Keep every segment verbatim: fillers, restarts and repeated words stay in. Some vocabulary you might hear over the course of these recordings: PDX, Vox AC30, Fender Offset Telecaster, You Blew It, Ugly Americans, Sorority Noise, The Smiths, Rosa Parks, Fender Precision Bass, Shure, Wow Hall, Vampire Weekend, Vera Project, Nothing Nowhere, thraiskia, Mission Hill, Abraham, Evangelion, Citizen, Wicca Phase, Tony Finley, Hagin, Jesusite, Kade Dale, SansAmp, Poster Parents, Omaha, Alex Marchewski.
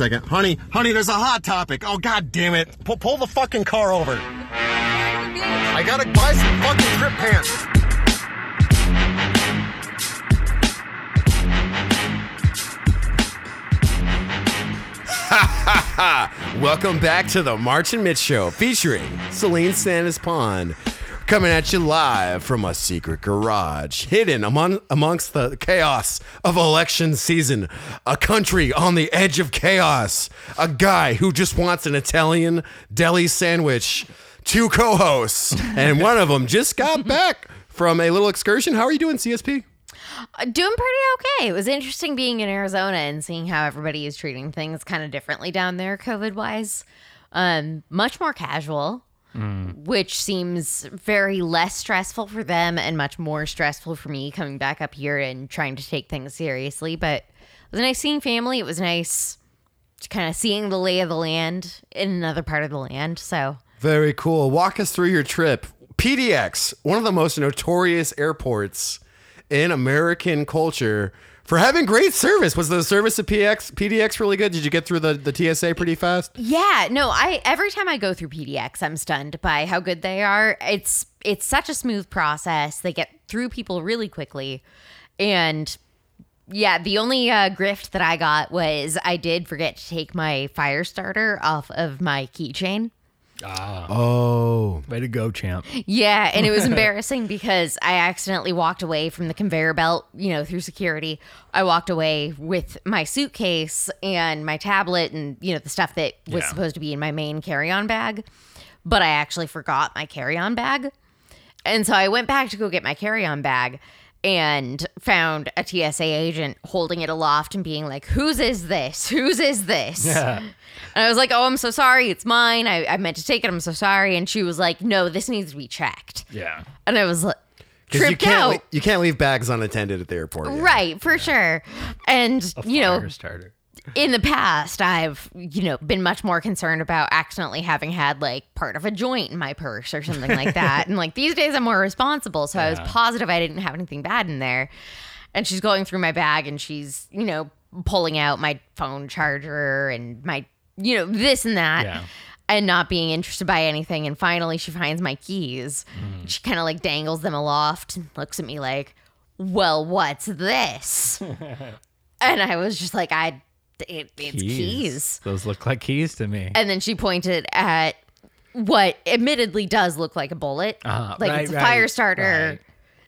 second. Honey, honey, there's a hot topic. Oh, God damn it. P- pull the fucking car over. I gotta buy some fucking grip pants. Welcome back to the March and Mitch Show, featuring Celine Santa's Pond, coming at you live from a secret garage, hidden among amongst the chaos of election season. A country on the edge of chaos. A guy who just wants an Italian deli sandwich. Two co-hosts, and one of them just got back from a little excursion. How are you doing, C S P? Doing pretty okay. It was interesting being in Arizona and seeing how everybody is treating things kind of differently down there, COVID-wise. Um, much more casual, mm. which seems very less stressful for them and much more stressful for me coming back up here and trying to take things seriously. But it was nice seeing family. It was nice kind of seeing the lay of the land in another part of the land. So very cool. Walk us through your trip. P D X, one of the most notorious airports in American culture for having great service. Was the service of P D X really good? Did you get through the, the T S A pretty fast? Yeah, no, I every time I go through P D X, I'm stunned by how good they are. It's it's such a smooth process. They get through people really quickly. And yeah, the only uh, grift that I got was I did forget to take my fire starter off of my keychain. Ah. Oh, way to go, champ. Yeah, and it was embarrassing because I accidentally walked away from the conveyor belt, you know, through security. I walked away with my suitcase and my tablet and, you know, the stuff that was yeah. supposed to be in my main carry-on bag, but I actually forgot my carry-on bag. And so I went back to go get my carry-on bag and found a T S A agent holding it aloft and being like, whose is this? Whose is this? Yeah. And I was like, oh, I'm so sorry. It's mine. I, I meant to take it. I'm so sorry. And she was like, no, this needs to be checked. Yeah. And I was like, tripped you can't out. Le- you can't leave bags unattended at the airport. Yet. Right, for yeah. sure. And, you know, starter. In the past, I've, you know, been much more concerned about accidentally having had like part of a joint in my purse or something like that. And like these days I'm more responsible. So yeah. I was positive I didn't have anything bad in there. And she's going through my bag and she's, you know, pulling out my phone charger and my, you know, this and that yeah. and not being interested by anything. And finally she finds my keys. Mm. She kind of like dangles them aloft and looks at me like, well, what's this? And I was just like, I... It, it's keys. keys. Those look like keys to me. And then she pointed at what admittedly does look like a bullet. Uh, like right, it's a right, fire starter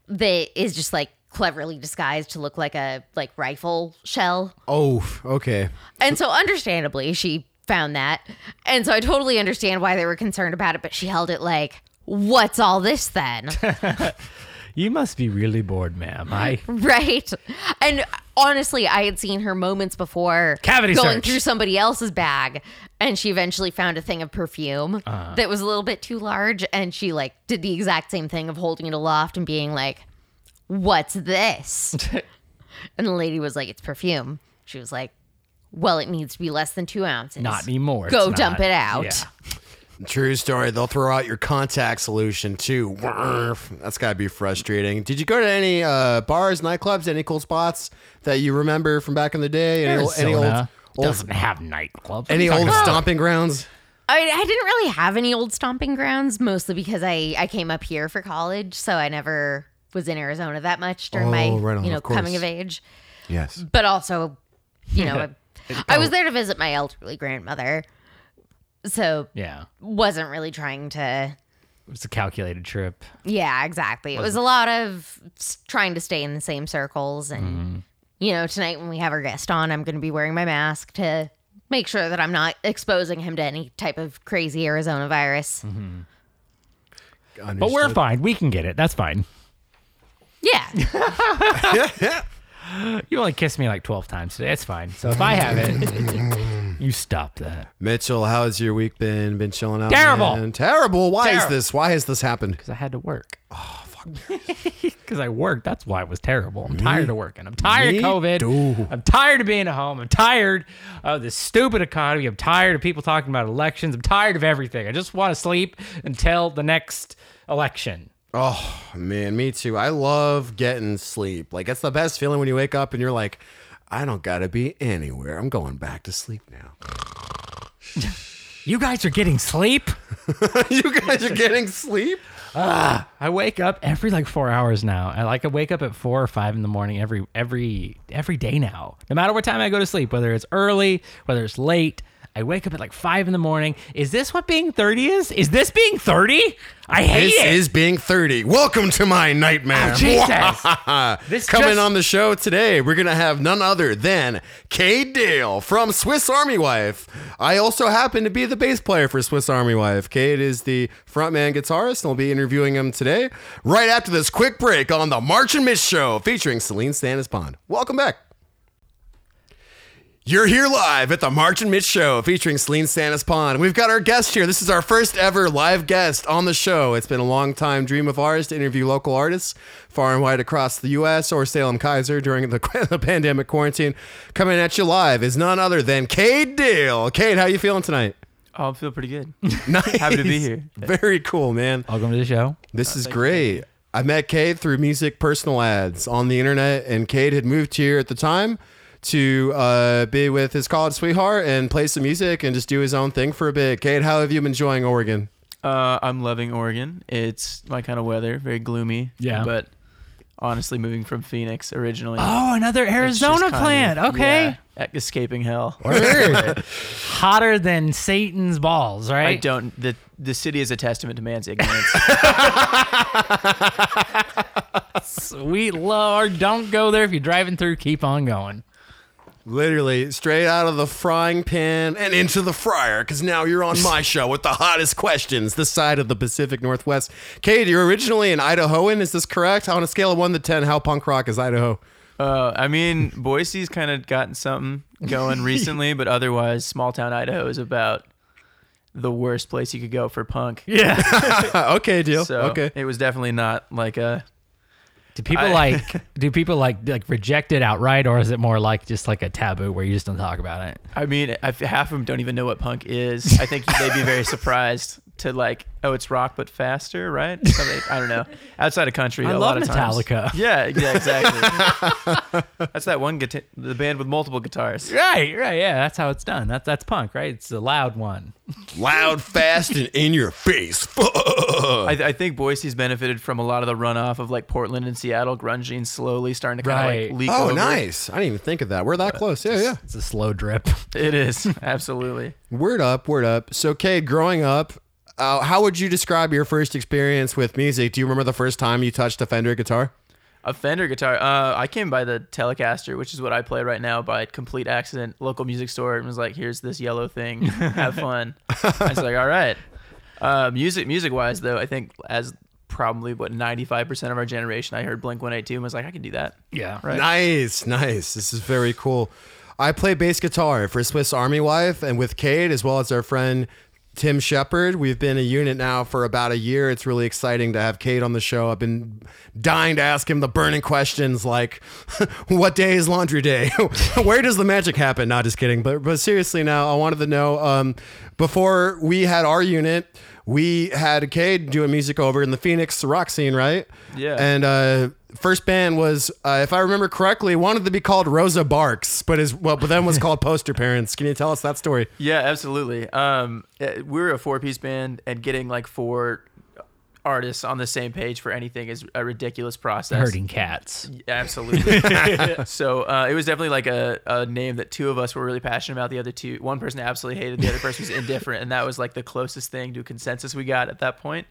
right. that is just like cleverly disguised to look like a like rifle shell. Oh, okay. And so understandably, she found that. And so I totally understand why they were concerned about it, but she held it like, what's all this then? You must be really bored, ma'am. I Right. And honestly, I had seen her moments before Cavity going search. Through somebody else's bag, and she eventually found a thing of perfume uh. that was a little bit too large, and she like did the exact same thing of holding it aloft and being like, what's this? And the lady was like, it's perfume. She was like, well, it needs to be less than two ounces. Not anymore. Go it's dump not. It out. Yeah. True story. They'll throw out your contact solution too. That's gotta be frustrating. Did you go to any uh, bars, nightclubs, any cool spots that you remember from back in the day? Any, any old, old doesn't have nightclubs. Any old about? Stomping grounds? I, I didn't really have any old stomping grounds, mostly because I, I came up here for college, so I never was in Arizona that much during oh, my right on, you know of coming of age. Yes, but also, you know, I, I was there to visit my elderly grandmother. So yeah, wasn't really trying to. It was a calculated trip. Yeah, exactly. It was a lot of trying to stay in the same circles. And, mm-hmm. you know, tonight when we have our guest on, I'm going to be wearing my mask to make sure that I'm not exposing him to any type of crazy Arizona virus. Mm-hmm. But we're fine. We can get it. That's fine. Yeah. yeah, yeah. You only kissed me like twelve times today. It's fine. So if I have it. You stop that. Mitchell, how's your week been? Been chilling out? Terrible. Man? Terrible. Why terrible. Is this? Why has this happened? Because I had to work. Oh, fuck. Because I worked. That's why it was terrible. I'm Me? Tired of working. I'm tired Me? Of COVID. Dude. I'm tired of being at home. I'm tired of this stupid economy. I'm tired of people talking about elections. I'm tired of everything. I just want to sleep until the next election. Oh, man. Me too. I love getting sleep. Like, it's the best feeling when you wake up and you're like, I don't got to be anywhere. I'm going back to sleep now. You guys are getting sleep? You guys are getting sleep? Ah, I wake up every like four hours now. I like I wake up at four or five in the morning every every every day now. No matter what time I go to sleep, whether it's early, whether it's late, I wake up at like five in the morning. Is this what being thirty is? Is this being thirty? I hate this it. This is being thirty. Welcome to my nightmare. Oh, Jesus. This Coming just... on the show today, we're going to have none other than Kade Dale from Swiss Army Wife. I also happen to be the bass player for Swiss Army Wife. Kade is the frontman guitarist, and I'll be interviewing him today right after this quick break on the March and Miss Show featuring Celine Santa's Pond. Welcome back. You're here live at the March and Mitch Show featuring Celine Santa's Pond. We've got our guest here. This is our first ever live guest on the show. It's been a long time dream of ours to interview local artists far and wide across the U S or Salem Kaiser during the, the pandemic quarantine. Coming at you live is none other than Kade Dale. Kade, how you feeling tonight? Oh, I feel pretty good. Nice. Happy to be here. Very cool, man. Welcome to the show. This oh, is great. I met Kade through music personal ads on the internet, and Kade had moved here at the time to uh, be with his college sweetheart and play some music and just do his own thing for a bit. Kade, how have you been enjoying Oregon? Uh, I'm loving Oregon. It's my kind of weather, very gloomy. Yeah. But honestly, moving from Phoenix originally. Oh, another Arizona plant. Of, okay. Yeah, escaping hell. Hotter than Satan's balls, right? I don't. The, the city is a testament to man's ignorance. Sweet Lord, don't go there. If you're driving through, keep on going. Literally straight out of the frying pan and into the fryer, because now you're on my show with the hottest questions this side of the Pacific Northwest. Kade, you're originally an Idahoan, is this correct? On a scale of one to ten, how punk rock is Idaho? Uh, I mean, Boise's kind of gotten something going recently, but otherwise, small town Idaho is about the worst place you could go for punk. Yeah. Okay, deal. So okay. It was definitely not like a... Do people I, like do people like like reject it outright, or is it more like just like a taboo where you just don't talk about it? I mean, I've, half of them don't even know what punk is. I think they'd be very surprised to like, oh, it's rock but faster, right? I don't know. Outside of country, I a love lot of Metallica. Times. Yeah, yeah, exactly. That's that one guitar, the band with multiple guitars. Right, right, yeah. That's how it's done. That's that's punk, right? It's the loud one. Loud, fast, and in your face. I, I think Boise's benefited from a lot of the runoff of like Portland and Seattle grungy and slowly starting to kind right. of like leak oh, over. Oh, nice. I didn't even think of that. We're that but close. Yeah, yeah. It's a slow drip. It is. Absolutely. Word up, word up. So, Kade, growing up, Uh, how would you describe your first experience with music? Do you remember the first time you touched a Fender guitar? A Fender guitar? Uh, I came by the Telecaster, which is what I play right now, by complete accident. Local music store, and was like, here's this yellow thing. Have fun. I was like, all right. Uh, music, music-wise, though, I think as probably, what, ninety-five percent of our generation, I heard Blink one eighty-two and was like, I can do that. Yeah. Right. Nice, nice. This is very cool. I play bass guitar for Swiss Army Wife and with Kade, as well as our friend Tim Shepard. We've been a unit now for about a year. It's really exciting to have Kade on the show. I've been dying to ask him the burning questions like, what day is laundry day? Where does the magic happen? Not just kidding. But but seriously now, I wanted to know, um, before we had our unit, we had Kade doing music over in the Phoenix rock scene, right? Yeah. And uh, first band was, uh, if I remember correctly, wanted to be called Rosa Parks, but is well, but then was called Poster Parents. Can you tell us that story? Yeah, absolutely. Um, we were a four-piece band, and getting like four artists on the same page for anything is a ridiculous process. Herding cats. Absolutely. So uh, it was definitely like a, a name that two of us were really passionate about. The other two, one person absolutely hated, the other person was indifferent, and that was like the closest thing to a consensus we got at that point.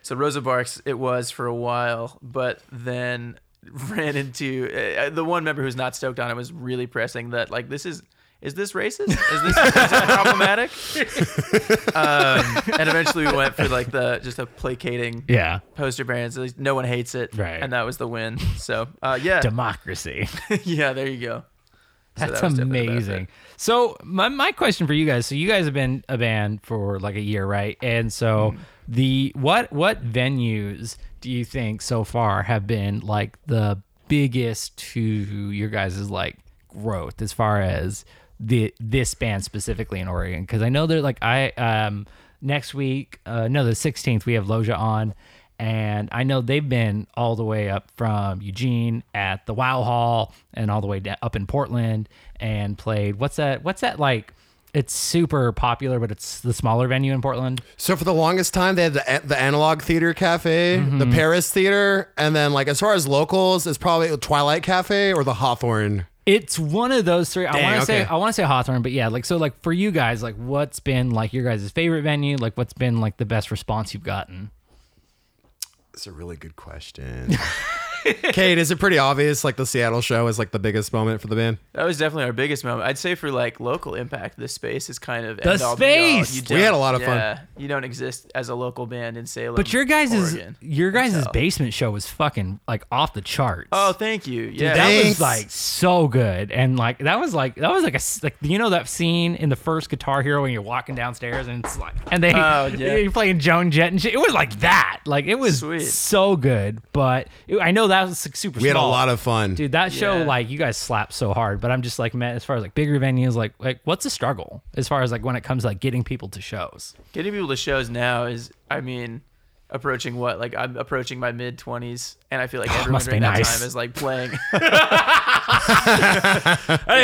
So Rosa Parks it was for a while, but then ran into uh, the one member who's not stoked on it was really pressing that like, this is Is this racist? Is this, is this problematic? um, and eventually we went for like the just a placating yeah. Poster Brands. At least no one hates it, right? And that was the win. So uh, yeah, democracy. Yeah, there you go. That's so that amazing. So my my question for you guys. So you guys have been a band for like a year, right? And so mm. the what what venues do you think so far have been like the biggest to your guys' like growth as far as the this band specifically in Oregon? Because I know they're like I um next week uh no the sixteenth we have Loja on, And I know they've been all the way up from Eugene at the Wow Hall and all the way down, up in Portland, and played, what's that, what's that like? It's super popular, but it's the smaller venue in Portland. So for the longest time, they had the, the Analog Theater Cafe, mm-hmm. the Paris Theater, and then like as far as locals, it's probably Twilight Cafe or the Hawthorne. It's one of those three. Dang, I want to okay. say I want to say Hawthorne, but yeah, like so like for you guys, like what's been like your guys' favorite venue? Like what's been like the best response you've gotten? That's a really good question. Kate, is it pretty obvious like the Seattle show is like the biggest moment for the band? That was definitely our biggest moment. I'd say for like local impact, this space is kind of the space. We had a lot of yeah, fun. You don't exist as a local band in Salem, but your guys' Oregon, is, your guys' so. basement show was fucking like off the charts. Oh, thank you. Yeah, dude, that was like so good, and like that was like that was like a like you know that scene in the first Guitar Hero when you're walking downstairs and it's like and they oh, yeah. you're playing Joan Jett and shit. It was like that. Like it was Sweet. so good, but it, I know. That was like super. We had small. a lot of fun, dude. That show, yeah. like you guys slapped so hard. But I'm just like, man, as far as like bigger venues, like like what's the struggle as far as like when it comes to like getting people to shows? Getting people to shows now is, I mean, approaching what? Like I'm approaching my mid twenties, and I feel like everyone during that nice. time is like playing. I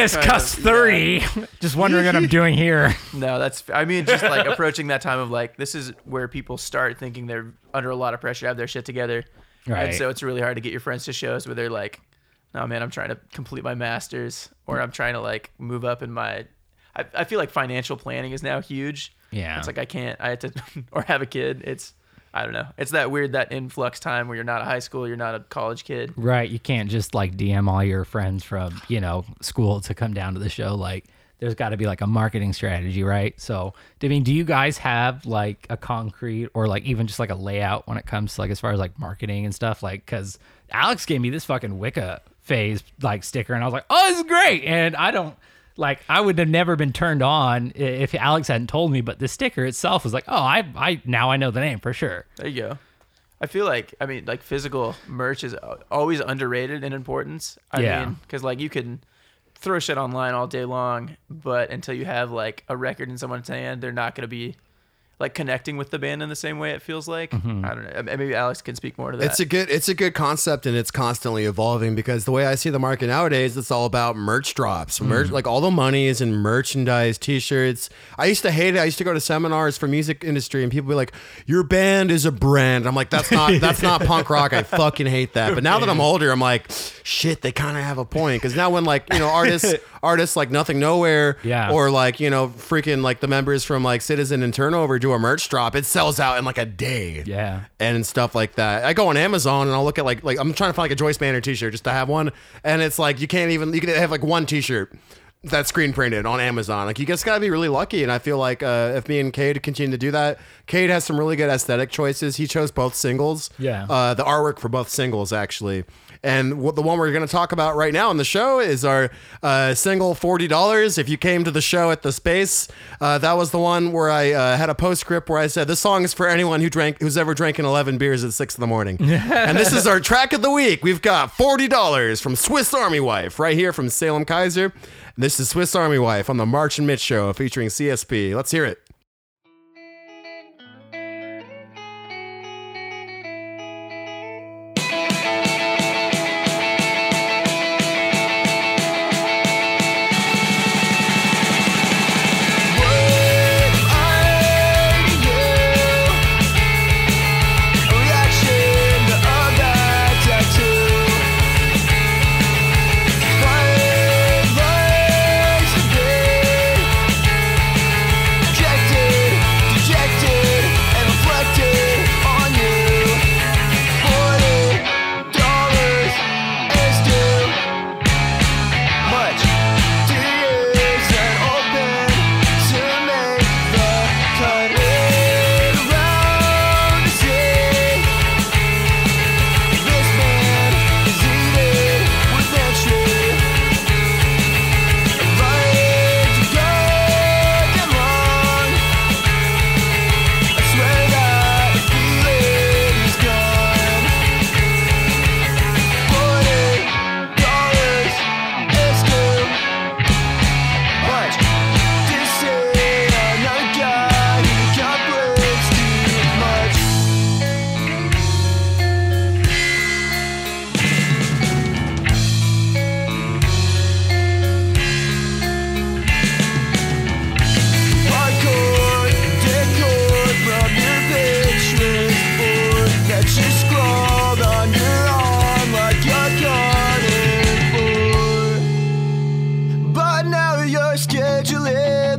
just cussed thirty. Yeah. Just wondering what I'm doing here. No, that's. I mean, just like approaching that time of like this is where people start thinking they're under a lot of pressure to have their shit together. Right. And so it's really hard to get your friends to shows where they're like, no, man, I'm trying to complete my master's or I'm trying to like move up in my, I, I feel like financial planning is now huge. Yeah. It's like, I can't, I have to, or have a kid. It's, I don't know. It's that weird, that influx time where you're not a high school, you're not a college kid. Right. You can't just like D M all your friends from, you know, school to come down to the show. Like there's gotta be like a marketing strategy. Right. So, I mean, do you guys have like a concrete or like even just like a layout when it comes to like, as far as like marketing and stuff? Like, cause Alex gave me this fucking Wicca phase like sticker and I was like, oh, this is great. And I don't like, I would have never been turned on if Alex hadn't told me, but the sticker itself was like, oh, I, I, now I know the name for sure. There you go. I feel like, I mean, like physical merch is always underrated in importance. I yeah. mean, cause like you can throw shit online all day long, but until you have like a record in someone's hand, they're not going to be like connecting with the band in the same way. It feels like mm-hmm. I don't know. Maybe Alex can speak more to that. It's a good, it's a good concept, and it's constantly evolving because the way I see the market nowadays, it's all about merch drops. Merch, mm. like all the money is in merchandise, t-shirts. I used to hate it. I used to go to seminars for music industry, and people be like, "Your band is a brand." And I'm like, "That's not, that's not punk rock." I fucking hate that. But now that I'm older, I'm like, "Shit, they kind of have a point." Because now when like you know artists, artists like Nothing Nowhere, yeah. or like you know freaking like the members from like Citizen and Turnover. A merch drop, it sells out in like a day, yeah, and stuff like that. I go on Amazon and I'll look at like like I'm trying to find like a Joyce Manor t-shirt just to have one, and it's like you can't even you can have like one t-shirt that's screen printed on Amazon. Like you just gotta be really lucky, and I feel like uh, if me and Kade continue to do that, Kade has some really good aesthetic choices. He chose both singles, yeah, uh, the artwork for both singles actually. And what, the one we're going to talk about right now on the show is our uh, single forty dollars. If you came to the show at the space, uh, that was the one where I uh, had a postscript where I said, this song is for anyone who drank, who's ever drinking eleven beers at six in the morning. And this is our track of the week. We've got forty dollars from Swiss Army Wife right here from Salem Kaiser. This is Swiss Army Wife on the March and Mitch show featuring C S P. Let's hear it. Check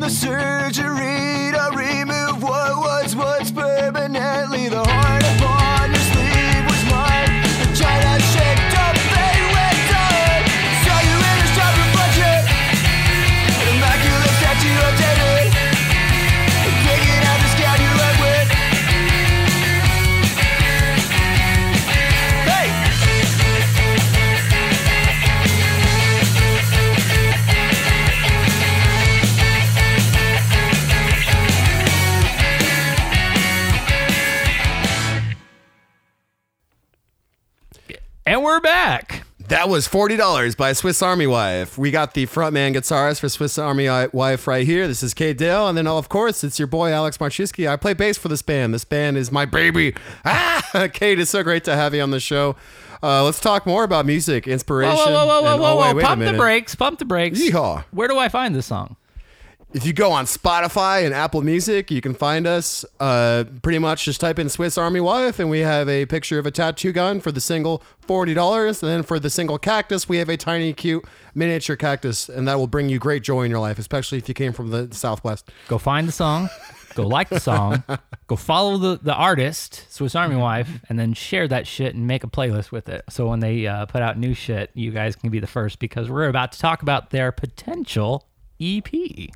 the surgery to remove what was once permanently the heart upon your sleeve was mine. The China shaped up they went down. Saw you in a sharp reflection, an immaculate statue of David, digging out the scout you led with. Hey! And we're back. That was forty dollars by Swiss Army Wife. We got the frontman guitarist for Swiss Army Wife right here. This is Kade Dale. And then, of course, it's your boy, Alex Marchewski. I play bass for this band. This band is my baby. Ah, Kade, it's so great to have you on the show. Uh, let's talk more about music, inspiration. Whoa, whoa, whoa, whoa, and, whoa, whoa. Oh, wait, pump the brakes. Pump the brakes. Yeehaw. Where do I find this song? If you go on Spotify and Apple Music, you can find us. Uh, pretty much just type in Swiss Army Wife, and we have a picture of a tattoo gun for the single forty dollars. And then for the single cactus, we have a tiny, cute miniature cactus, and that will bring you great joy in your life, especially if you came from the Southwest. Go find the song. Go like the song. Go follow the, the artist, Swiss Army Wife, and then share that shit and make a playlist with it. So when they uh, put out new shit, you guys can be the first, because we're about to talk about their potential E P.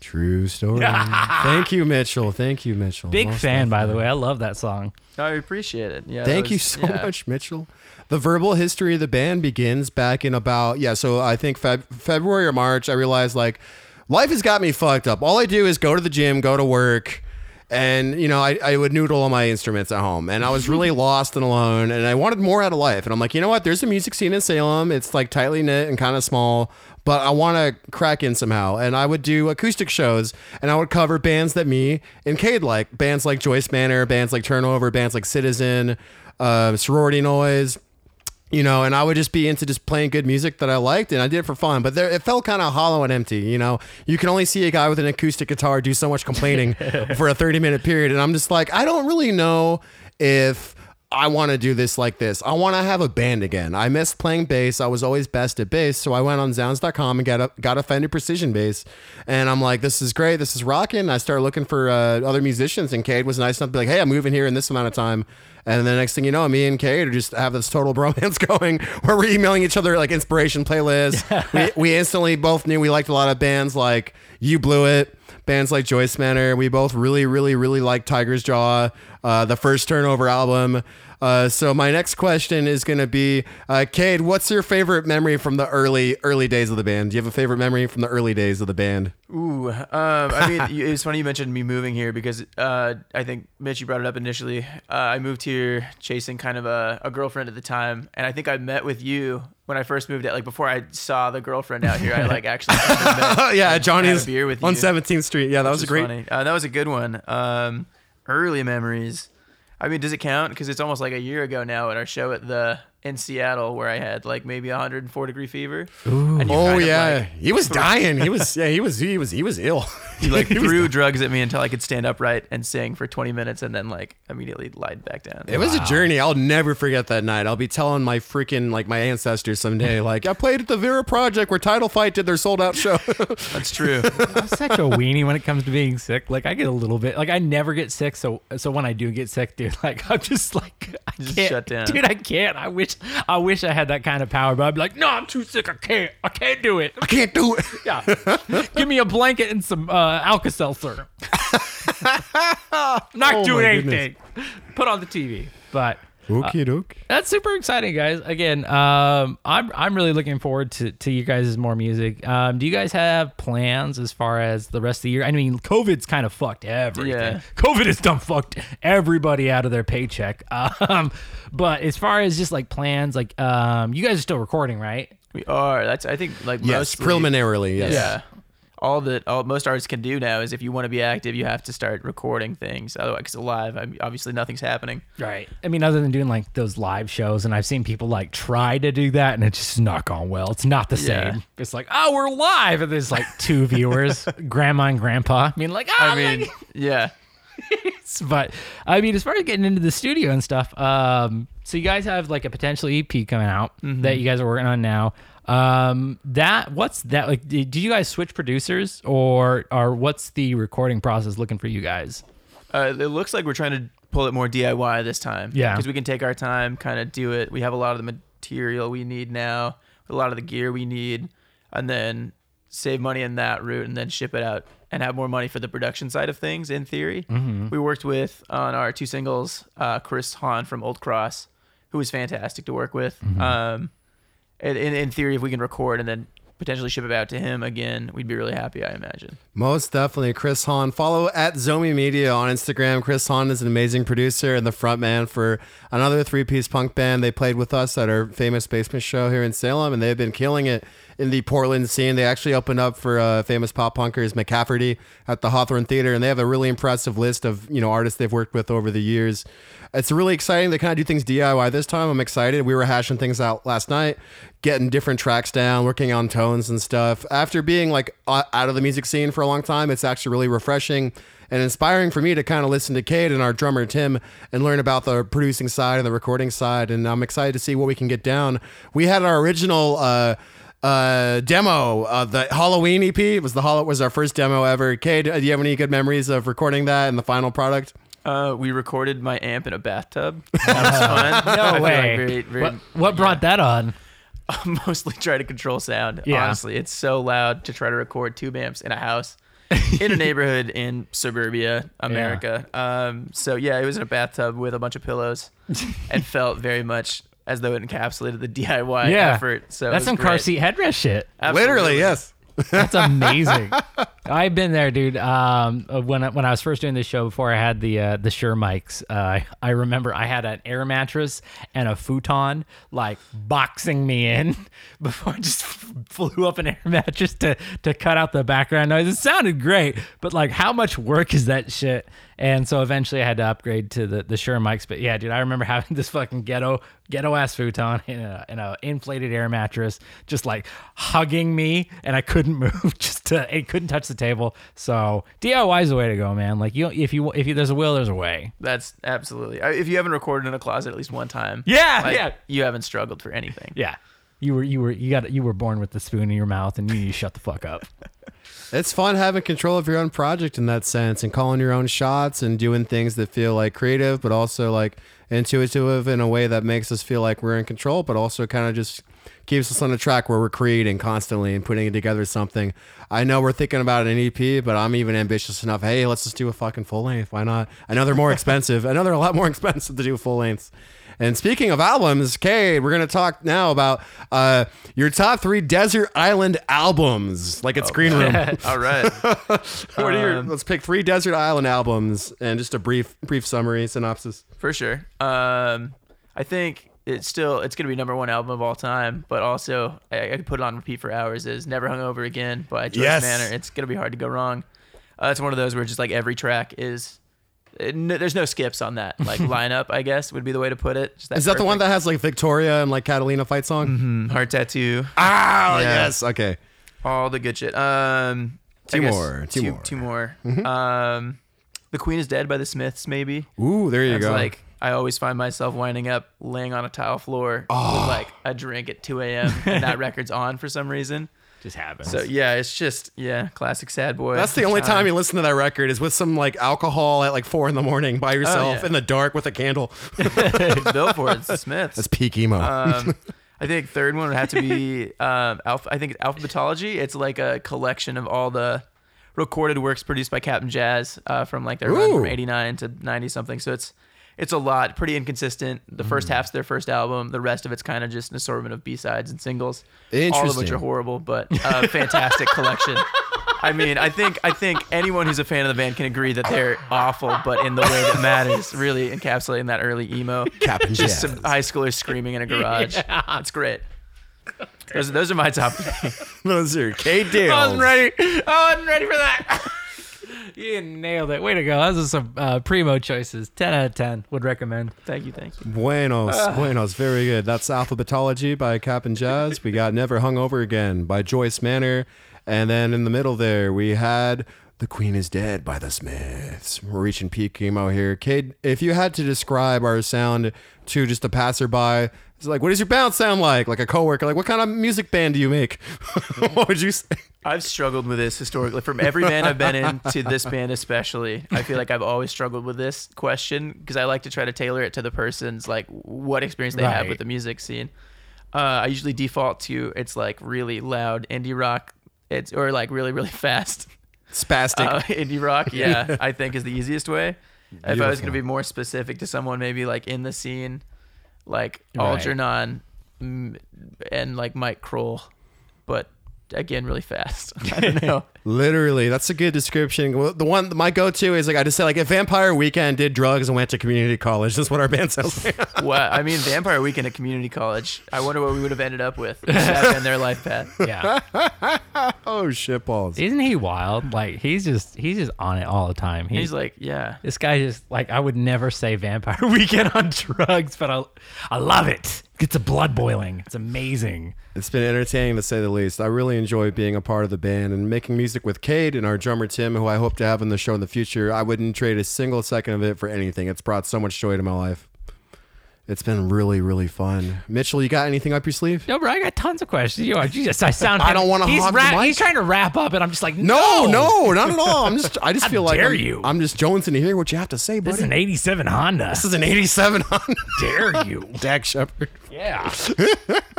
True story. Thank you, Mitchell. Thank you, Mitchell. Big Most fan, by the way. I love that song. I appreciate it. Yeah. Thank was, you so yeah. much, Mitchell. The verbal history of the band begins back in about, yeah, so I think Feb- February or March, I realized, like, life has got me fucked up. All I do is go to the gym, go to work, and, you know, I, I would noodle all my instruments at home. And I was really lost and alone, and I wanted more out of life. And I'm like, you know what? There's a music scene in Salem. It's, like, tightly knit and kind of small, but I want to crack in somehow. And I would do acoustic shows, and I would cover bands that me and Kade like. Bands like Joyce Manor, bands like Turnover, bands like Citizen, uh, Sorority Noise, you know, and I would just be into just playing good music that I liked, and I did it for fun. But there, it felt kind of hollow and empty, you know. You can only see a guy with an acoustic guitar do so much complaining for a thirty-minute period, and I'm just like, I don't really know if I want to do this like this. I want to have a band again. I missed playing bass. I was always best at bass. So I went on Zounds dot com and got a, got a Fender Precision bass. And I'm like, this is great. This is rocking. And I started looking for uh, other musicians. And Kade was nice enough to be like, hey, I'm moving here in this amount of time. And the next thing you know, me and Kade are just have this total bromance going where we're emailing each other like inspiration playlists. we, we instantly both knew we liked a lot of bands like You Blew It, bands like Joyce Manor. We both really, really, really like Tiger's Jaw, uh, the first Turnover album. Uh, so my next question is going to be, uh, Kade, what's your favorite memory from the early, early days of the band? Do you have a favorite memory from the early days of the band? Ooh, um, I mean, it was funny you mentioned me moving here because uh, I think, Mitch, you brought it up initially. Uh, I moved here chasing kind of a, a girlfriend at the time, and I think I met with you when I first moved out, like before I saw the girlfriend out here, I like actually met yeah, Johnny's beer with you on seventeenth Street. Yeah, that was a great. Uh, that was a good one. Um, early memories. I mean, does it count? Because it's almost like a year ago now at our show at the in Seattle where I had like maybe one hundred four degree fever. Ooh. And oh yeah, like, he was dying. He was yeah, he was he was he was ill. He like he threw drugs at me until I could stand upright and sing for twenty minutes, and then like immediately lied back down. It wow. was a journey. I'll never forget that night. I'll be telling my freaking like my ancestors someday. Like I played at the Vera Project where Title Fight did their sold out show. That's true. I'm such a weenie when it comes to being sick. Like I get a little bit. Like I never get sick. So so when I do get sick, dude, like I'm just like I just can't, shut down. Dude, I can't. I wish. I wish I had that kind of power, but I'd be like, no, I'm too sick. I can't. I can't do it. I can't do it. Yeah. Give me a blanket and some uh, Alka-Seltzer. Not oh doing anything. Goodness. Put on the T V. But okay, uh, that's super exciting, guys. Again, um, I'm I'm really looking forward to, to you guys' more music. Um, do you guys have plans as far as the rest of the year? I mean, COVID's kind of fucked everything. Yeah. COVID has done fucked everybody out of their paycheck. Um, but as far as just like plans, like um, you guys are still recording, right? We are. That's I think like yes, mostly, preliminarily. Yes. Yeah. All that all, most artists can do now is if you want to be active, you have to start recording things. Otherwise, because live, I mean, obviously nothing's happening. Right. I mean, other than doing like those live shows, and I've seen people like try to do that, and it's just not gone well. It's not the yeah. same. It's like, oh, we're live, and there's like two viewers, grandma and grandpa. I mean, like, oh, I mean, like- yeah. But I mean, as far as getting into the studio and stuff, um, so you guys have like a potential E P coming out mm-hmm. that you guys are working on now. Um, that what's that like? Did you guys switch producers, or or what's the recording process looking for you guys? Uh, it looks like we're trying to pull it more D I Y this time. Yeah, because we can take our time, kind of do it. We have a lot of the material we need now, a lot of the gear we need, and then save money in that route, and then ship it out and have more money for the production side of things. In theory, mm-hmm. we worked with on our two singles, uh, Chris Hahn from Old Cross, who was fantastic to work with. Mm-hmm. Um, in in theory, if we can record and then potentially ship it out to him again, we'd be really happy, I imagine. Most definitely. Chris Hahn. Follow at Zomi Media on Instagram. Chris Hahn is an amazing producer and the frontman for another three-piece punk band. They played with us at our famous basement show here in Salem, and they've been killing it in the Portland scene. They actually opened up for uh, famous pop punkers McCafferty at the Hawthorne Theater, and they have a really impressive list of, you know, artists they've worked with over the years. It's really exciting. They kind of do things D I Y this time. I'm excited. We were hashing things out last night, getting different tracks down, working on tones and stuff. After being like out of the music scene for a long time, it's actually really refreshing and inspiring for me to kind of listen to Kade and our drummer Tim and learn about the producing side and the recording side. And I'm excited to see what we can get down. We had our original uh, uh, demo, uh, the Halloween E P. It was the Hall- was our first demo ever. Kade, do you have any good memories of recording that and the final product? Uh, we recorded my amp in a bathtub. That was fun. No I way. Like very, very, what what yeah. brought that on? I mostly try to control sound. Yeah. Honestly, it's so loud to try to record tube amps in a house in a neighborhood in suburbia America. Yeah. Um, so yeah, it was in a bathtub with a bunch of pillows and felt very much as though it encapsulated the D I Y yeah. effort. So that's some car seat headrest shit. Absolutely. Literally, yes. That's amazing. I've been there, dude. Um, when I, when I was first doing this show, before I had the uh, the Shure mics, uh, I remember I had an air mattress and a futon like boxing me in before I just flew up an air mattress to to cut out the background noise. It sounded great, but like, how much work is that shit? And so eventually I had to upgrade to the the Shure mics. But yeah, dude, I remember having this fucking ghetto ghetto ass futon in a in a inflated air mattress, just like hugging me, and I couldn't move. Just to, it couldn't touch the table. So D I Y is the way to go, man. Like, you if you if you there's a will, there's a way. That's absolutely. If you haven't recorded in a closet at least one time, yeah, like, yeah, you haven't struggled for anything. Yeah, you were you were you got you were born with the spoon in your mouth, and you need to shut the fuck up. It's fun having control of your own project in that sense, and calling your own shots and doing things that feel like creative, but also like intuitive in a way that makes us feel like we're in control, but also kind of just keeps us on the track where we're creating constantly and putting together something. I know we're thinking about an E P, but I'm even ambitious enough. Hey, let's just do a fucking full length. Why not? I know they're more expensive. I know they're a lot more expensive to do full lengths. And speaking of albums, Kade, we're going to talk now about uh, your top three Desert Island albums, like it's oh, Green Room. Yeah. All right. What um, are your, let's pick three Desert Island albums and just a brief brief summary, synopsis. For sure. Um, I think it's still, it's going to be number one album of all time, but also I, I could put it on repeat for hours is Never Hung Over Again by Joyce yes. Manor. It's going to be hard to go wrong. Uh, it's one of those where just like every track is... It, no, there's no skips on that like lineup, I guess would be the way to put it. That Is that perfect. The one that has like Victoria and like Catalina fight song? Mm-hmm. Heart Tattoo. Ah, yeah. Yes. Okay. All the good shit. Um, two more, two, two more. Two more. Mm-hmm. Um, The Queen is Dead by The Smiths, maybe. Ooh, there you That's go. Like I always find myself winding up laying on a tile floor oh. with like a drink at two a.m. and that record's on for some reason. Just happens. So yeah, it's just yeah, classic sad boy. That's the only time. time you listen to that record is with some like alcohol at like four in the morning by yourself oh, yeah. in the dark with a candle. Built for it. It's The Smiths. That's peak emo. Um, I think third one would have to be um, Alpha. I think Alphabetology. It's like a collection of all the recorded works produced by Cap'n Jazz uh, from like their Ooh. run from eighty-nine to ninety something. So it's it's a lot. Pretty inconsistent. The first mm. half's their first album. The rest of it's kind of just an assortment of B-sides and singles. All of which are horrible, but a fantastic collection. I mean, I think I think anyone who's a fan of the band can agree that they're awful, but in the way that matters, really encapsulating that early emo. Cap'n Jazz. Just some high schoolers screaming in a garage. Yeah. It's great. Those, those are my top three. Those are Kade Dale. I wasn't ready. I wasn't ready for that. You nailed it. Way to go. Those are some uh, primo choices. ten out of ten. Would recommend. Thank you. Thank you. Buenos. Uh. Buenos. Very good. That's Alphabetology by Cap'n Jazz. We got Never Hung Over Again by Joyce Manor. And then in the middle there, we had The Queen is Dead by The Smiths. We're reaching peak emo here. Kade, if you had to describe our sound to just a passerby It's like, what does your bounce sound like? Like a coworker, like, what kind of music band do you make? What would you say? I've struggled with this historically. From every band I've been in to this band especially, I feel like I've always struggled with this question because I like to try to tailor it to the person's, like, what experience they right. have with the music scene. Uh, I usually default to it's like really loud indie rock, it's or like really, really fast. Spastic. Uh, indie rock, yeah, I think is the easiest way. Beautiful. If I was going to be more specific to someone, maybe like in the scene, like right. Algernon and like Mike Kroll, but again, really fast. I don't know. Literally, that's a good description. Well, the one, my go-to is like, I just say like, if Vampire Weekend did drugs and went to community college, that's what our band sounds like. Well, I mean, Vampire Weekend at community college, I wonder what we would have ended up with in their life path. Yeah. Oh, shit balls. Isn't he wild? Like, he's just, he's just on it all the time. He's, he's like, yeah. This guy just, like, I would never say Vampire Weekend on drugs, but I, I love it. It's a blood boiling. It's amazing. It's been entertaining to say the least. I really enjoy being a part of the band and making music with Kade and our drummer Tim, who I hope to have on the show in the future. I wouldn't trade a single second of it for anything. It's brought so much joy to my life. It's been really, really fun. Mitchell, you got anything up your sleeve? No, bro, I got tons of questions. You are just, I sound. I don't want to hog ra- the mic. He's trying to wrap up, and I'm just like, no, no, no not at all. I'm just, I just feel like I'm, you. I'm just jonesing to hear what you have to say, buddy. This is an eighty-seven Honda. This is an eighty-seven Honda. Dare you, Dak Shepard? Yeah.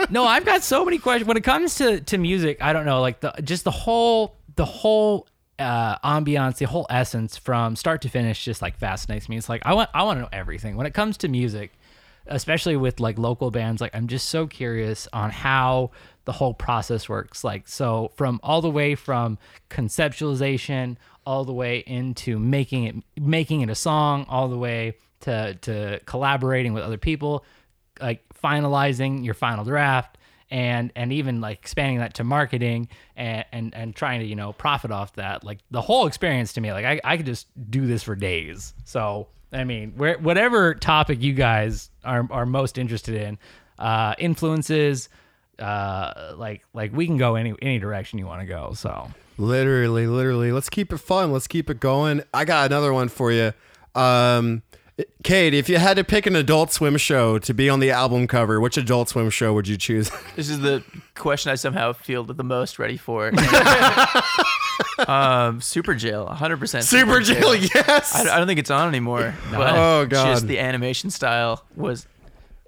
No, I've got so many questions when it comes to to music. I don't know, like the just the whole the whole. Uh, ambiance, the whole essence from start to finish just like fascinates me. It's like I want I want to know everything when it comes to music, especially with like local bands. Like I'm just so curious on how the whole process works. Like so from all the way from conceptualization all the way into making it making it a song, all the way to to collaborating with other people, like finalizing your final draft. And and even like expanding that to marketing and, and, and trying to, you know, profit off that, like the whole experience to me, like I, I could just do this for days. So, I mean, where, whatever topic you guys are, are most interested in, uh, influences, uh, like like we can go any any direction you want to go. So literally, literally, let's keep it fun. Let's keep it going. I got another one for you. Um Kade, if you had to pick an Adult Swim show to be on the album cover, which Adult Swim show would you choose? This is the question I somehow feel the most ready for. um, Super Jail, one hundred percent. Super Jail, yes! I, I don't think it's on anymore. No. But oh, God. Just the animation style was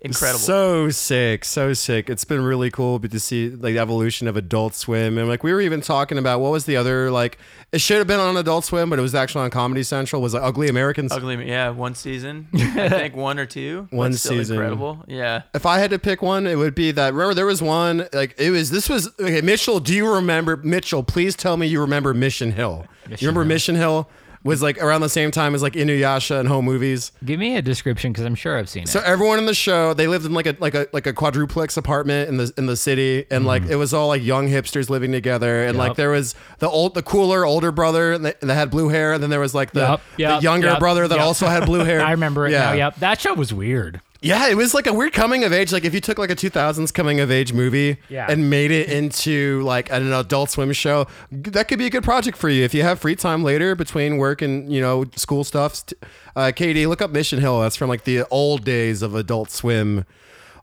incredible. So sick, so sick. It's been really cool to see like the evolution of Adult Swim. And like we were even talking about, what was the other, like, it should have been on Adult Swim, but it was actually on Comedy Central, was like Ugly Americans. Ugly, yeah, one season. I think one or two. One season. Still incredible, yeah. If I had to pick one, it would be that, remember there was one, like it was, this was, okay, Mitchell, do you remember, Mitchell, please tell me you remember Mission Hill. Mission you remember Hill. Mission Hill? Was like around the same time as like Inuyasha and home movies. Give me a description because I'm sure I've seen it. So everyone in the show, they lived in like a like a like a quadruplex apartment in the in the city, and mm. like it was all like young hipsters living together, and yep. like there was the old the cooler older brother and they, and they had blue hair, and then there was like the, yep, yep, the younger yep, brother that yep. also had blue hair. I remember it. Yeah, now, yep. That show was weird. Yeah, it was like a weird coming of age. Like if you took like a two thousands coming of age movie yeah. and made it into like an Adult Swim show, that could be a good project for you. If you have free time later between work and, you know, school stuff, uh, Kade, look up Mission Hill. That's from like the old days of Adult Swim.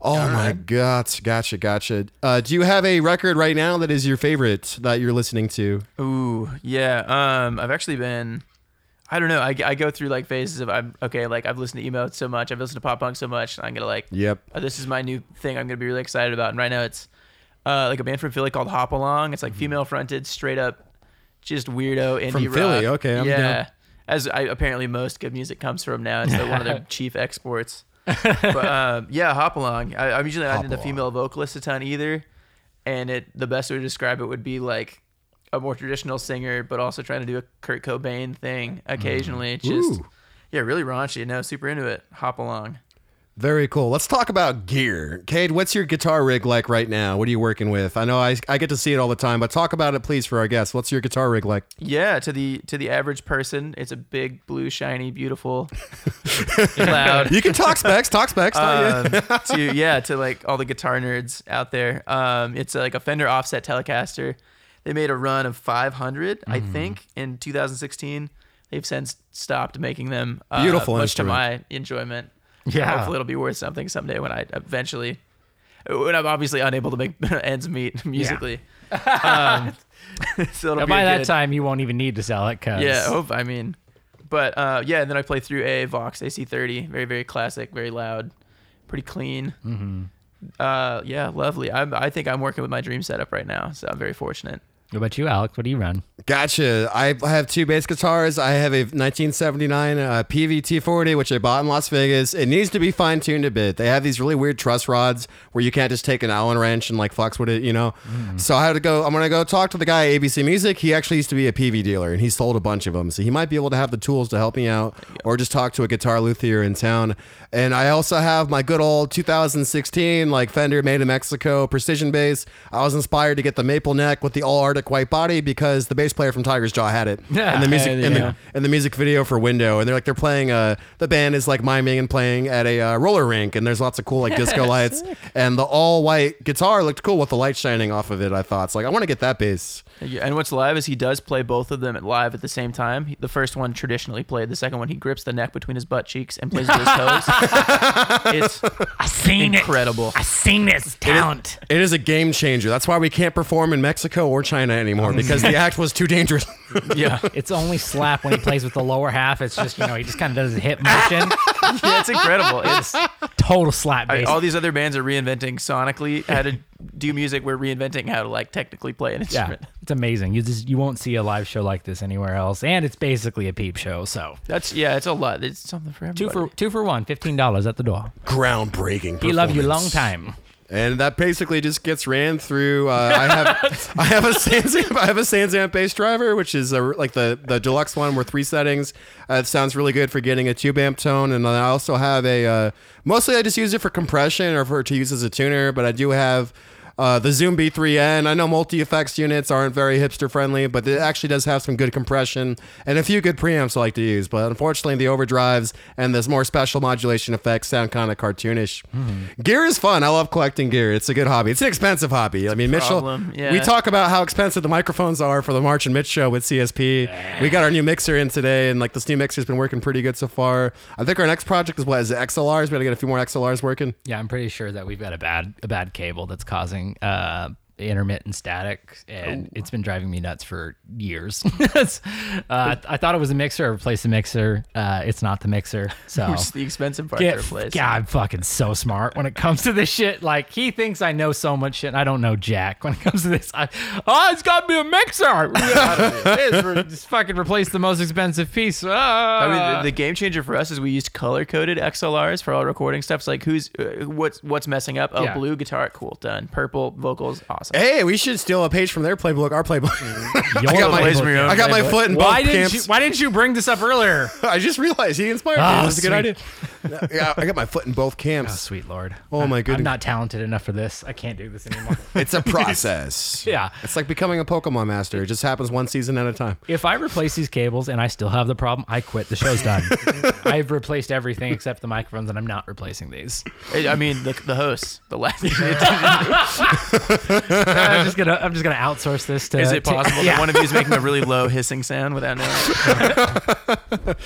Oh All my right. God. Gotcha. Gotcha. Uh, do you have a record right now that is your favorite that you're listening to? Ooh, yeah. Um, I've actually been... I don't know. I, I go through like phases of I'm okay. Like I've listened to emo so much. I've listened to pop punk so much. And I'm gonna like. Yep. Oh, this is my new thing. I'm gonna be really excited about. And right now it's, uh, like a band from Philly called Hop Along. It's like mm-hmm. female fronted, straight up, just weirdo indie from rock. Philly. Okay. I'm yeah. Down. As I, apparently most good music comes from now. It's like one of their chief exports. But um, yeah, Hop Along. I, I'm usually not into female vocalists a ton either, and it the best way to describe it would be like. A more traditional singer, but also trying to do a Kurt Cobain thing occasionally. Mm. Just, Ooh. yeah, really raunchy. No, super into it. Hop Along. Very cool. Let's talk about gear. Kade, what's your guitar rig like right now? What are you working with? I know I I get to see it all the time, but talk about it, please, for our guests. What's your guitar rig like? Yeah, to the to the average person, it's a big, blue, shiny, beautiful, loud. You can talk specs, talk specs. Um, to, yeah, to like all the guitar nerds out there. Um, it's like a Fender Offset Telecaster. They made a run of five hundred, mm. I think, in two thousand sixteen. They've since stopped making them. Uh, Beautiful much instrument. To my enjoyment. Yeah. Hopefully it'll be worth something someday when I eventually when I'm obviously unable to make ends meet musically. Yeah. um, so it'll be by that good, time, you won't even need to sell it. Cause yeah, hope, I mean, but uh, yeah. And then I play through a Vox A C thirty, very very classic, very loud, pretty clean. Mm-hmm. Uh, yeah, lovely. I I think I'm working with my dream setup right now, so I'm very fortunate. What about you, Alex? What do you run? Gotcha. I have two bass guitars. I have a nineteen seventy-nine uh, P V T forty, which I bought in Las Vegas. It needs to be fine-tuned a bit. They have these really weird truss rods where you can't just take an Allen wrench and like flex with it, you know? Mm. So I had to go, I'm going to go talk to the guy at A B C Music. He actually used to be a P V dealer, and he sold a bunch of them. So he might be able to have the tools to help me out, or just talk to a guitar luthier in town. And I also have my good old two thousand sixteen like Fender Made in Mexico precision bass. I was inspired to get the maple neck with the all-Arctic white body because the bass player from Tiger's Jaw had it in the music in yeah. the, the music video for Window, and they're like they're playing uh the band is like miming and playing at a uh, roller rink, and there's lots of cool like disco lights, and the all white guitar looked cool with the light shining off of it. I thought it's like I want to get that bass. Yeah, and what's live is he does play both of them live at the same time. He, the first one traditionally played, the second one he grips the neck between his butt cheeks and plays with his toes. It's I seen incredible. It. I seen this talent. It is, it is a game changer. That's why we can't perform in Mexico or China anymore, because the act was too dangerous. Yeah, it's only slap when he plays with the lower half. It's just, you know, he just kind of does a hip motion. Yeah, it's incredible. It's total slap bass. I mean, all these other bands are reinventing sonically how to do music. We're reinventing how to like technically play an instrument. Yeah, it's amazing. You just you won't see a live show like this anywhere else, and it's basically a peep show. So that's yeah, it's a lot. It's something for everybody. Two for two for one, fifteen dollars at the door. Groundbreaking. We love you long time. And that basically just gets ran through. Uh, I have I have a SansAmp I have a SansAmp bass driver, which is a, like the, the deluxe one with three settings. Uh, it sounds really good for getting a tube amp tone. And I also have a uh, mostly I just use it for compression or for to use as a tuner. But I do have uh, the Zoom B three N. I know multi-effects units aren't very hipster friendly, but it actually does have some good compression and a few good preamps I like to use. But unfortunately, the overdrives and this more special modulation effects sound kind of cartoonish. Mm. Gear is fun. I love collecting gear. It's a good hobby. It's an expensive hobby. I mean, Mitchell, yeah. we talk about how expensive the microphones are for the March and Mitch show with C S P. Yeah. We got our new mixer in today, and like this new mixer's been working pretty good so far. I think our next project is what is it, X L Rs. We got to get a few more X L Rs working. Yeah, I'm pretty sure that we've got a bad a bad cable that's causing Uh, intermittent static, and oh. it's been driving me nuts for years. uh, I thought it was a mixer. I replaced the mixer. Uh, it's not the mixer. So which is the expensive part to replace. Yeah, I'm fucking so smart when it comes to this shit. Like, he thinks I know so much shit, and I don't know jack when it comes to this. I, oh, it's got to be a mixer. It's, just fucking replace the most expensive piece. Uh. I mean, the, the game changer for us is we used color-coded X L Rs for all recording stuff. It's like, who's uh, what's what's messing up? Oh, yeah. Blue guitar, cool, done. Purple vocals, awesome. Hey, we should steal a page from their playbook, our playbook. I got, my, playbook. I got my foot in why both didn't camps. You, why didn't you bring this up earlier? I just realized he inspired oh, me. That's a good idea. Yeah, I got my foot in both camps. Oh, sweet Lord. Oh, my goodness. I'm not talented enough for this. I can't do this anymore. It's a process. Yeah. It's like becoming a Pokemon master. It just happens one season at a time. If I replace these cables and I still have the problem, I quit. The show's done. I've replaced everything except the microphones, and I'm not replacing these. I mean, the, the hosts. The last. I'm just gonna I'm just gonna outsource this to. Is it possible to, yeah. that one of you is making a really low hissing sound without knowing it?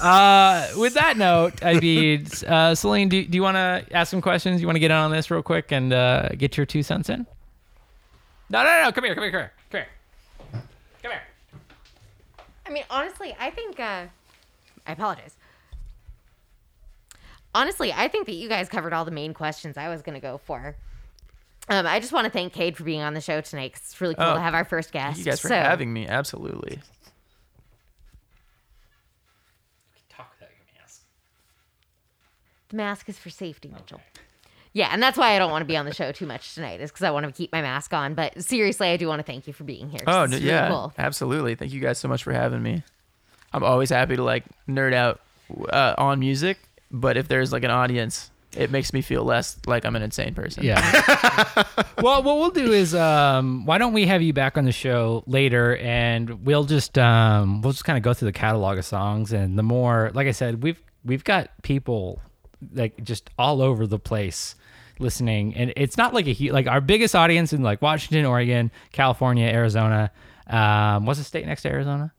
Uh, with that note, I mean, uh, Celine, do, do you want to ask some questions? You want to get in on this real quick and uh, get your two cents in? No, no, no! Come here, come here, come here, come here, come here. I mean, honestly, I think uh, I apologize. Honestly, I think that you guys covered all the main questions I was gonna go for. Um, I just want to thank Kade for being on the show tonight. It's really cool oh, to have our first guest. Thank you guys for so. having me. Absolutely. Talk without your mask. The mask is for safety, Mitchell. Okay. Yeah, and that's why I don't want to be on the show too much tonight, is because I want to keep my mask on. But seriously, I do want to thank you for being here. Oh, no, yeah, really cool. Absolutely. Thank you guys so much for having me. I'm always happy to like nerd out uh, on music, but if there's like an audience, it makes me feel less like I'm an insane person. Yeah. Well, what we'll do is, um, why don't we have you back on the show later, and we'll just um, we'll just kind of go through the catalog of songs, and the more, like I said, we've we've got people like just all over the place listening, and it's not like a like our biggest audience in like Washington, Oregon, California, Arizona. Um, what's the state next to Arizona?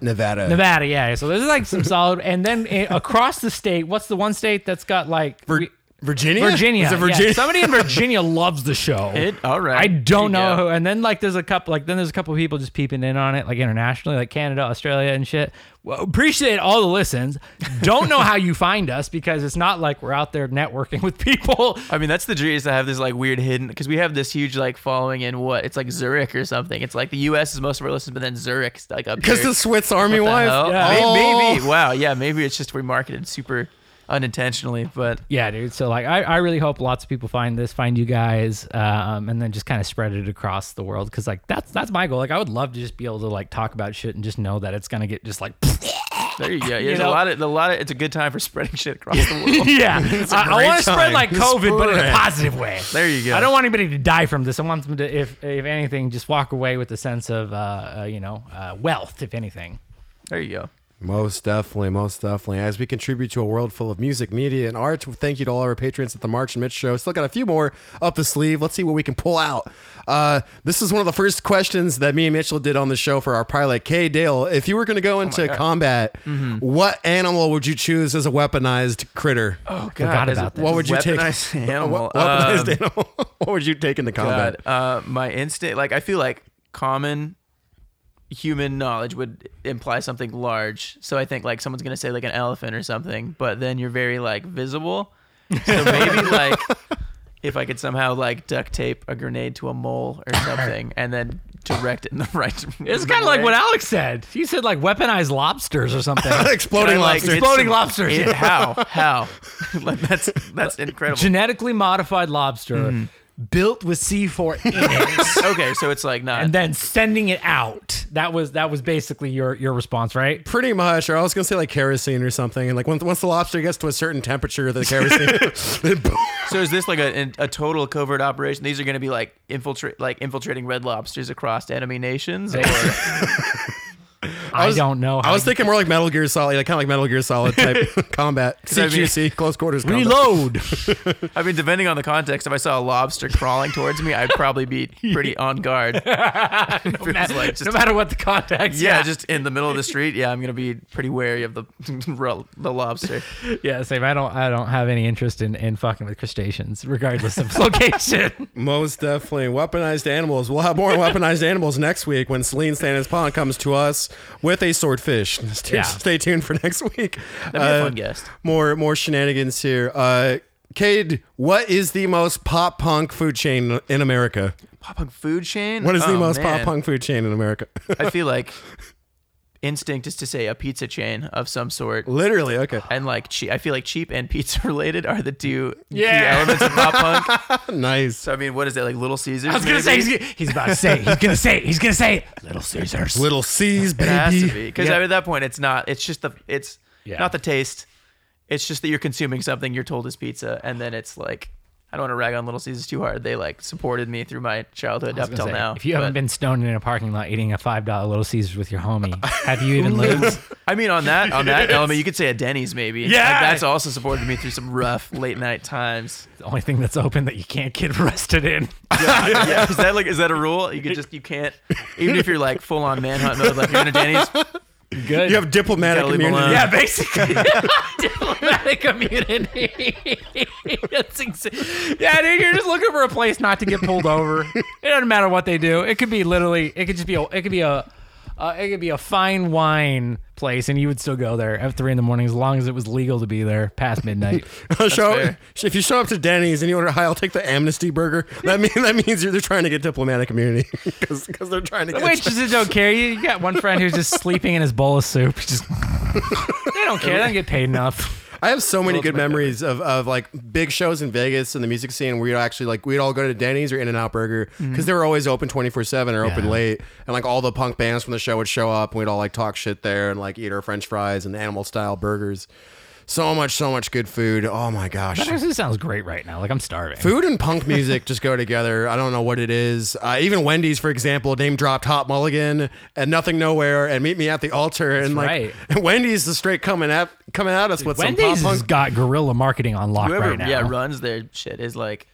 Nevada. Nevada, yeah. So there's like some solid, and then across the state, what's the one state that's got like Vir- Virginia? Virginia. Is it Virginia? Yeah. Somebody in Virginia loves the show. It, all right. I don't know who. And then like there's a couple like then there's a couple of people just peeping in on it like internationally, like Canada, Australia and shit. Well, appreciate all the listens. Don't know how you find us because it's not like we're out there networking with people. I mean, that's the dream is to have this like weird hidden because we have this huge like following in what it's like Zurich or something. It's like the U S is most of our listeners, but then Zurich's like up because the Swiss Army Wife. Yeah. Maybe, oh. maybe. Wow. Yeah. Maybe it's just we marketed super unintentionally, but yeah, dude. So like, I, I really hope lots of people find this, find you guys, um, and then just kind of spread it across the world. Cause like, that's, that's my goal. Like I would love to just be able to like talk about shit and just know that it's going to get just like, there you go. Yeah, you there's know? a lot of, a lot of, it's a good time for spreading shit across the world. Yeah. I, I want to spread like COVID, spread. but in a positive way. There you go. I don't want anybody to die from this. I want them to, if, if anything, just walk away with a sense of, uh, uh you know, uh, wealth, if anything. There you go. Most definitely, most definitely. As we contribute to a world full of music, media, and art, thank you to all our patrons at the March and Mitch Show. Still got a few more up the sleeve. Let's see what we can pull out. Uh, this is one of the first questions that me and Mitchell did on the show for our pilot. Kade Dale, if you were going to go into oh combat, mm-hmm. what animal would you choose as a weaponized critter? Oh, God. About that. What would you take? Animal. Weaponized um, animal. What would you take into combat? God, uh, my instinct, like, I feel like common human knowledge would imply something large, so I think like someone's gonna say like an elephant or something, but then you're very like visible, so maybe like if I could somehow like duct tape a grenade to a mole or something and then direct it in the right direction. It's kind of like what Alex said. He said like weaponized lobsters or something. Exploding lobsters. Like, exploding lobsters. It, how? How? Like, that's that's incredible. Genetically modified lobster. Mm. Built with C four in it. Okay, so it's like not. And then sending it out. That was that was basically your your response, right? Pretty much. Or I was gonna say like kerosene or something. And like once once the lobster gets to a certain temperature, the kerosene. So is this like a a total covert operation? These are gonna be like infiltrate like infiltrating red lobsters across enemy nations. Or I, was, I don't know. I was thinking more like Metal Gear Solid, like kind of like Metal Gear Solid type combat. C Q C, I mean, close quarters combat. Reload. I mean, depending on the context, if I saw a lobster crawling towards me, I'd probably be pretty on guard. no, matter, like just, no matter what the context. Yeah, yeah, just in the middle of the street. Yeah, I'm gonna be pretty wary of the the lobster. Yeah, same. I don't. I don't have any interest in, in fucking with crustaceans, regardless of location. Most definitely, weaponized animals. We'll have more weaponized animals next week when Celine Santa's Pond comes to us with a swordfish. Stay, yeah. stay tuned for next week. That'd be uh, a fun guest. More more shenanigans here. Uh, Kade, what is the most pop punk food chain in America? Pop punk food chain? What is oh, the most pop punk food chain in America? I feel like instinct is to say a pizza chain of some sort. Literally, okay. And like, che- I feel like cheap and pizza related are the two yeah. key elements of pop punk. Nice. So I mean, what is that? Like Little Caesars? I was gonna maybe? say he's, he's about to say he's gonna say he's gonna say Little Caesars. Little C's, baby. It has to be because yeah. I mean, at that point, it's not. It's just the. It's yeah. not the taste. It's just that you're consuming something you're told is pizza, and then it's like. I don't want to rag on Little Caesars too hard. They like supported me through my childhood up till say, now. If you but... haven't been stoned in a parking lot eating a five dollar Little Caesars with your homie, have you even lived? I mean, on that on that element, you could say a Denny's maybe. Yeah, like, that's also supported me through some rough late night times. The only thing that's open that you can't get arrested in. Yeah, yeah. Is that like is that a rule? You could just you can't even if you're like full on manhunt mode, like you're in a Denny's. Good. You have diplomatic you immunity. Yeah, basically. Diplomatic immunity. That's exa- yeah, dude, you're just looking for a place not to get pulled over. It doesn't matter what they do. It could be literally. It could just be. A, it could be a. Uh, it could be a fine wine place, and you would still go there at three in the morning as long as it was legal to be there past midnight. show, if you show up to Denny's and you order, "Hi, I'll take the amnesty burger," that means that means you're, they're trying to get diplomatic immunity because they're trying to. The get waitresses don't care. You, you got one friend who's just sleeping in his bowl of soup. Just they don't care. They don't get paid enough. I have so many good memories of, of like big shows in Vegas and the music scene where you'd actually like we'd all go to Denny's or In-N-Out Burger because mm-hmm. they were always open twenty-four seven or yeah. open late, and like all the punk bands from the show would show up and we'd all like talk shit there and like eat our french fries and animal style burgers. So much, so much good food. Oh my gosh. That actually sounds great right now. Like I'm starving. Food and punk music just go together. I don't know what it is. Uh, even Wendy's, for example, name dropped Hop Mulligan and Nothing Nowhere and Meet Me at the Altar. That's and like right. and Wendy's is straight coming at coming at us with Wendy's some pop punk. Wendy's got guerrilla marketing on lock. Whoever, right now. Yeah, runs their shit is like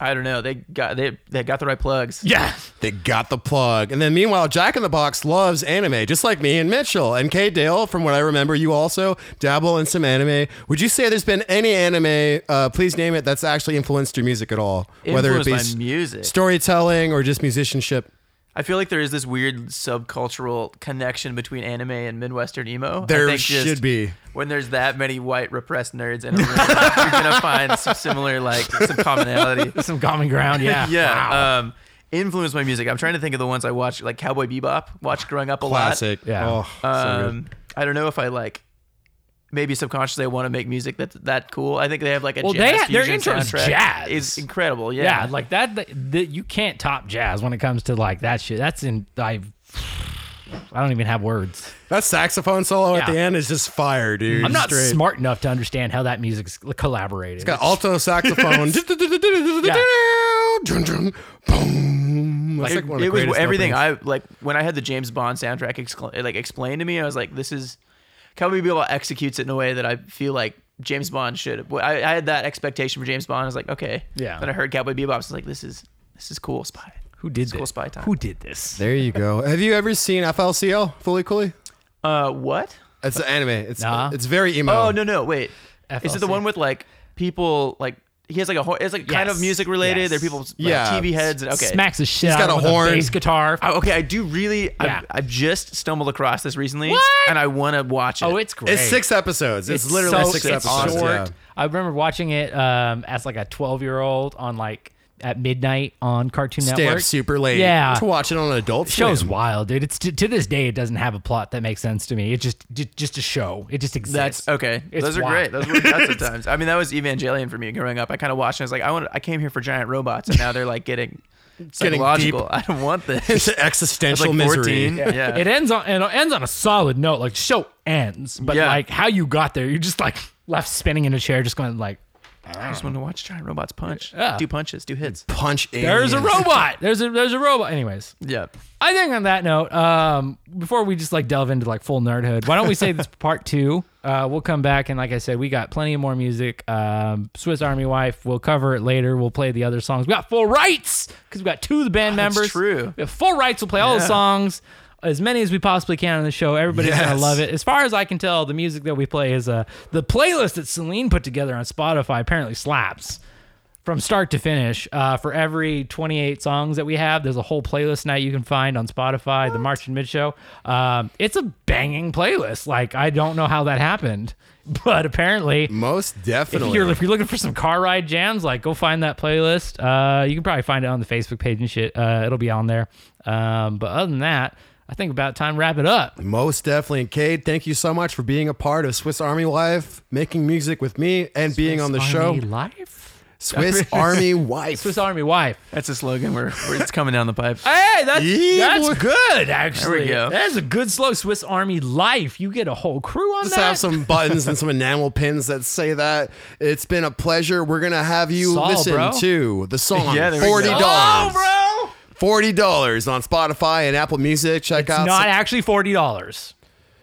I don't know. They got they they got the right plugs. Yeah, they got the plug. And then meanwhile, Jack in the Box loves anime, just like me and Mitchell. And Kade Dale, from what I remember, you also dabble in some anime. Would you say there's been any anime, uh, please name it, that's actually influenced your music at all? Influenced whether it be my music, storytelling, or just musicianship? I feel like there is this weird subcultural connection between anime and Midwestern emo. There I think should just, be. When there's that many white repressed nerds in a room, you're going to find some similar, like, some commonality. Some common ground, yeah. yeah. Wow. Um, influenced my music. I'm trying to think of the ones I watched, like Cowboy Bebop, watched growing up a Classic. lot. Classic, yeah. Oh, um, so I don't know if I, like, maybe subconsciously I want to make music that's that cool. I think they have, like, a well, jazz fusion Their intro is jazz. It's incredible, yeah. Yeah, like, that, the, the, you can't top jazz when it comes to, like, that shit. That's in... I've, I don't even have words. That saxophone solo yeah. at the end is just fire, dude. I'm not Straight. smart enough to understand how that music's collaborated. It's got alto saxophone. Like, like one of it was everything openings. I like when I had the James Bond soundtrack excla- like explained to me. I was like, "This is Cowboy Bebop executes it in a way that I feel like James Bond should." I, I had that expectation for James Bond. I was like, "Okay." Yeah. Then I heard Cowboy Bebop. I was like, "This is this is cool, spy." Who did this? Spy time. Who did this? There you go. Have you ever seen F L C L, Fully Cooley? Uh, what? It's an anime. It's nah. it's very emo. Oh no no wait, F L C L. Is it the one with like people like? He has like a horn. It's like yes. kind of music related. Yes. There are people like yeah. T V heads. And, okay. Smacks the shit He's out got a horn. Bass guitar. I, okay, I do really. Yeah. I've just stumbled across this recently. What? And I want to watch it. Oh, it's great. It's six episodes. It's, it's literally so, six it's episodes. Short. Yeah. I remember watching it um, as like a twelve year old on like at midnight on Cartoon Stay Network. Stay up super late. Yeah. To watch it on an Adult Swim. Show's wild, dude. It's to, to this day, it doesn't have a plot that makes sense to me. It's just j- just a show. It just exists. That's okay. It's Those wild. are great. Those were nuts at times. I mean, that was Evangelion for me growing up. I kind of watched and I was like, I want. I came here for giant robots, and now they're like getting psychological. Getting I don't want this. It's an existential like misery. Yeah. yeah. It ends on and it ends on a solid note. Like show ends, but yeah. like how you got there, you're just like left spinning in a chair, just going like. I just want to watch giant robots punch. Yeah. Do punches, do hits. Punch aliens. There's a robot. There's a there's a robot. Anyways. Yeah. I think on that note, um, before we just like delve into like full nerdhood, why don't we say this part two? Uh, we'll come back and like I said, we got plenty of more music. Um, Swiss Army Wife. We'll cover it later. We'll play the other songs. We got full rights because we got two of the band oh, members. That's true. We have full rights. We'll play yeah. all the songs. As many as we possibly can on the show. Everybody's yes. going to love it. As far as I can tell, the music that we play is uh, the playlist that Celine put together on Spotify apparently slaps from start to finish. Uh, for every twenty-eight songs that we have, there's a whole playlist now you can find on Spotify, what? The March and Mid Show. Um, it's a banging playlist. Like, I don't know how that happened, but apparently... Most definitely. If you're, if you're looking for some car ride jams, like, go find that playlist. Uh, you can probably find it on the Facebook page and shit. Uh, it'll be on there. Um, but other than that... I think about time to wrap it up. Most definitely. And Kade, thank you so much for being a part of Swiss Army Wife, making music with me, and Swiss being on the Army show. Life? Swiss Army Wife. Swiss Army Wife. That's a slogan. We're, we're it's coming down the pipe. Hey, that's, yeah, that's good, actually. There we go. That is a good slogan. Swiss Army Life. You get a whole crew on Let's that. Let's have some buttons and some enamel pins that say that. It's been a pleasure. We're going to have you Saul, listen bro. to the song yeah, forty dollars. Oh, bro. forty dollars on Spotify and Apple Music. Check it's out. It's not some- actually forty dollars.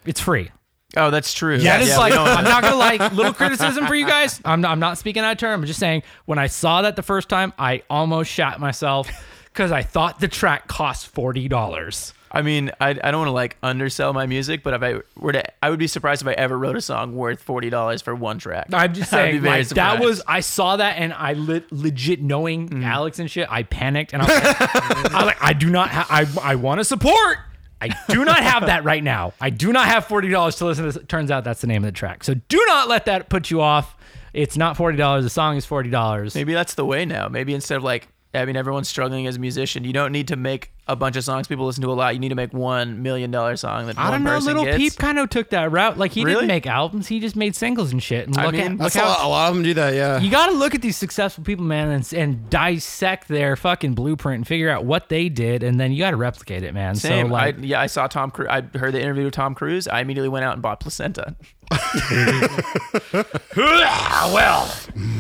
It's free. Oh, that's true. Yeah, it's yeah, like I'm not gonna like little criticism for you guys. I'm not, I'm not speaking out of turn. I'm just saying when I saw that the first time, I almost shot myself because I thought the track cost forty dollars. I mean, I I don't want to like undersell my music, but if I were to, I would be surprised if I ever wrote a song worth forty dollars for one track. I'm just saying, like, that was I saw that and I le- legit knowing mm. Alex and shit, I panicked and I was like, I, like, I do not, ha- I I want to support. I do not have that right now. I do not have forty dollars to listen to this. It turns out that's the name of the track. So do not let that put you off. It's not forty dollars. The song is forty dollars. Maybe that's the way now. Maybe instead of like. I mean, everyone's struggling as a musician. You don't need to make a bunch of songs people listen to a lot. You need to make one million dollar song that I one person gets. I don't know. Little Peep kind of took that route. Like, he really? didn't make albums. He just made singles and shit. And I look mean, at, that's look a, how, lot, a lot of them do that, yeah. You got to look at these successful people, man, and, and dissect their fucking blueprint and figure out what they did, and then you got to replicate it, man. Same. So, like, I, yeah, I saw Tom Cruise. I heard the interview with Tom Cruise. I immediately went out and bought Placenta. Well,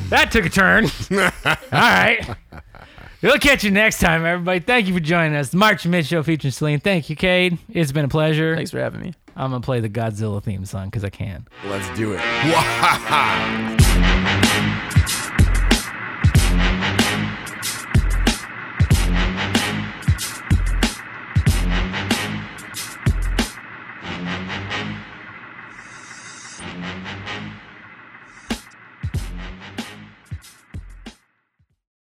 that took a turn. All right. We'll catch you next time, everybody. Thank you for joining us. The March and Mid Show featuring Celine. Thank you, Kade. It's been a pleasure. Thanks for having me. I'm going to play the Godzilla theme song because I can. Let's do it.